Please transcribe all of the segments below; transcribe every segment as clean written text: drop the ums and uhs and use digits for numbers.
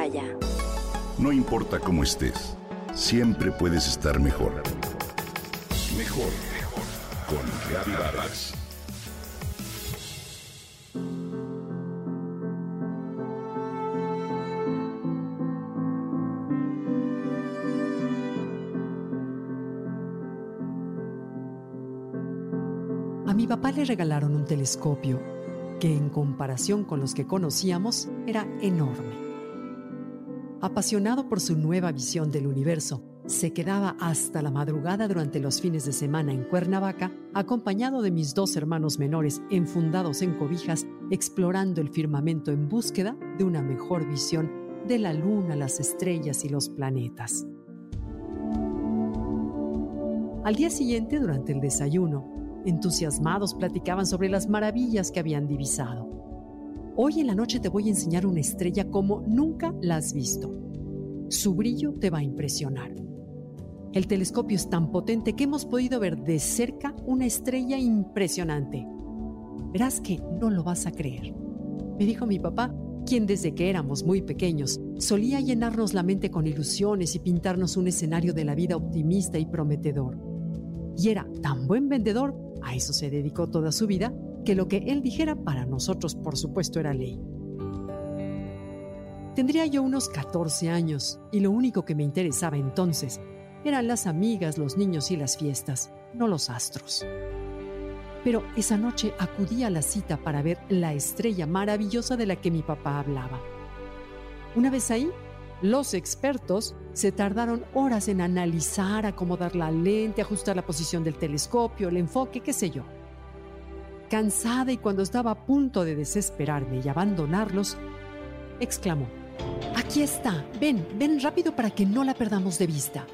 playa. No importa cómo estés, siempre puedes estar mejor. Mejor, mejor. Con Gaby Vargas. A mi papá le regalaron un telescopio que, en comparación con los que conocíamos, era enorme. Apasionado por su nueva visión del universo, se quedaba hasta la madrugada durante los fines de semana en Cuernavaca, acompañado de mis dos hermanos menores enfundados en cobijas, explorando el firmamento en búsqueda de una mejor visión de la luna, las estrellas y los planetas. Al día siguiente, durante el desayuno, entusiasmados platicaban sobre las maravillas que habían divisado. Hoy en la noche te voy a enseñar una estrella como nunca la has visto. Su brillo te va a impresionar. El telescopio es tan potente que hemos podido ver de cerca una estrella impresionante. Verás que no lo vas a creer, me dijo mi papá, quien desde que éramos muy pequeños solía llenarnos la mente con ilusiones y pintarnos un escenario de la vida optimista y prometedor. Y era tan buen vendedor, a eso se dedicó toda su vida, que lo que él dijera para nosotros, por supuesto, era ley. Tendría yo unos 14 años y lo único que me interesaba entonces eran las amigas, los niños y las fiestas, no los astros. Pero esa noche acudí a la cita para ver la estrella maravillosa de la que mi papá hablaba. Una vez ahí, los expertos se tardaron horas en analizar, acomodar la lente, ajustar la posición del telescopio, el enfoque, qué sé yo. Cansada y cuando estaba a punto de desesperarme y abandonarlos, exclamó: «¡Aquí está! Ven, ven rápido para que no la perdamos de vista».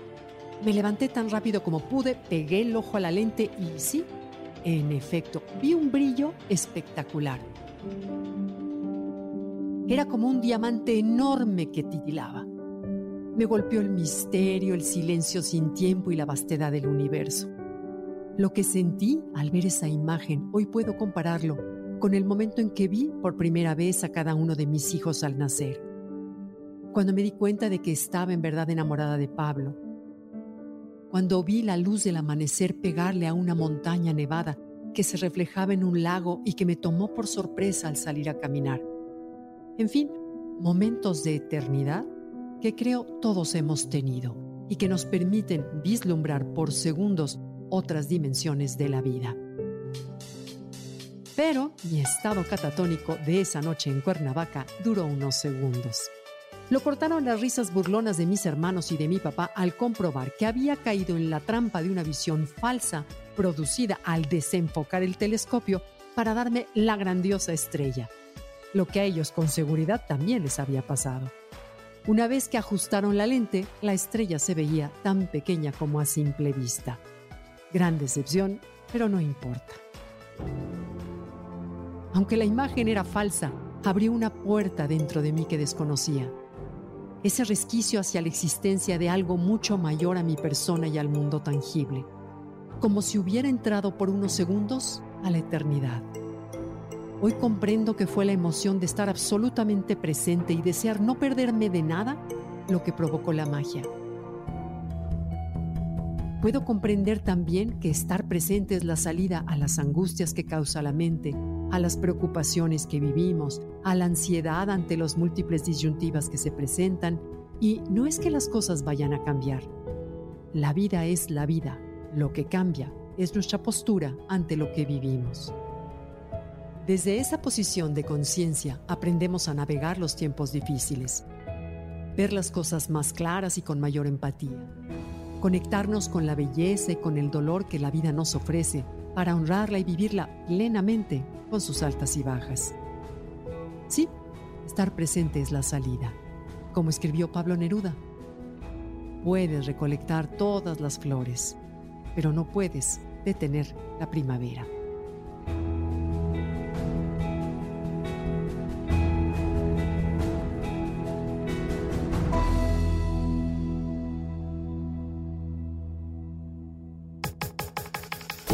Me levanté tan rápido como pude, pegué el ojo a la lente y sí, en efecto, vi un brillo espectacular. Era como un diamante enorme que titilaba. Me golpeó el misterio, el silencio sin tiempo y la vastedad del universo. Lo que sentí al ver esa imagen, hoy puedo compararlo con el momento en que vi por primera vez a cada uno de mis hijos al nacer, cuando me di cuenta de que estaba en verdad enamorada de Pablo, cuando vi la luz del amanecer pegarle a una montaña nevada que se reflejaba en un lago y que me tomó por sorpresa al salir a caminar. En fin, momentos de eternidad que creo todos hemos tenido y que nos permiten vislumbrar por segundos otras dimensiones de la vida. Pero mi estado catatónico de esa noche en Cuernavaca duró unos segundos. Lo cortaron las risas burlonas de mis hermanos y de mi papá al comprobar que había caído en la trampa de una visión falsa producida al desenfocar el telescopio para darme la grandiosa estrella. Lo que a ellos con seguridad también les había pasado. Una vez que ajustaron la lente, la estrella se veía tan pequeña como a simple vista. Gran decepción, pero no importa. Aunque la imagen era falsa, abrió una puerta dentro de mí que desconocía. Ese resquicio hacia la existencia de algo mucho mayor a mi persona y al mundo tangible. Como si hubiera entrado por unos segundos a la eternidad. Hoy comprendo que fue la emoción de estar absolutamente presente y desear no perderme de nada lo que provocó la magia. Puedo comprender también que estar presente es la salida a las angustias que causa la mente, a las preocupaciones que vivimos, a la ansiedad ante las múltiples disyuntivas que se presentan, y no es que las cosas vayan a cambiar. La vida es la vida, lo que cambia es nuestra postura ante lo que vivimos. Desde esa posición de conciencia aprendemos a navegar los tiempos difíciles, ver las cosas más claras y con mayor empatía, conectarnos con la belleza y con el dolor que la vida nos ofrece para honrarla y vivirla plenamente con sus altas y bajas. Sí, estar presente es la salida, como escribió Pablo Neruda. Puedes recolectar todas las flores, pero no puedes detener la primavera.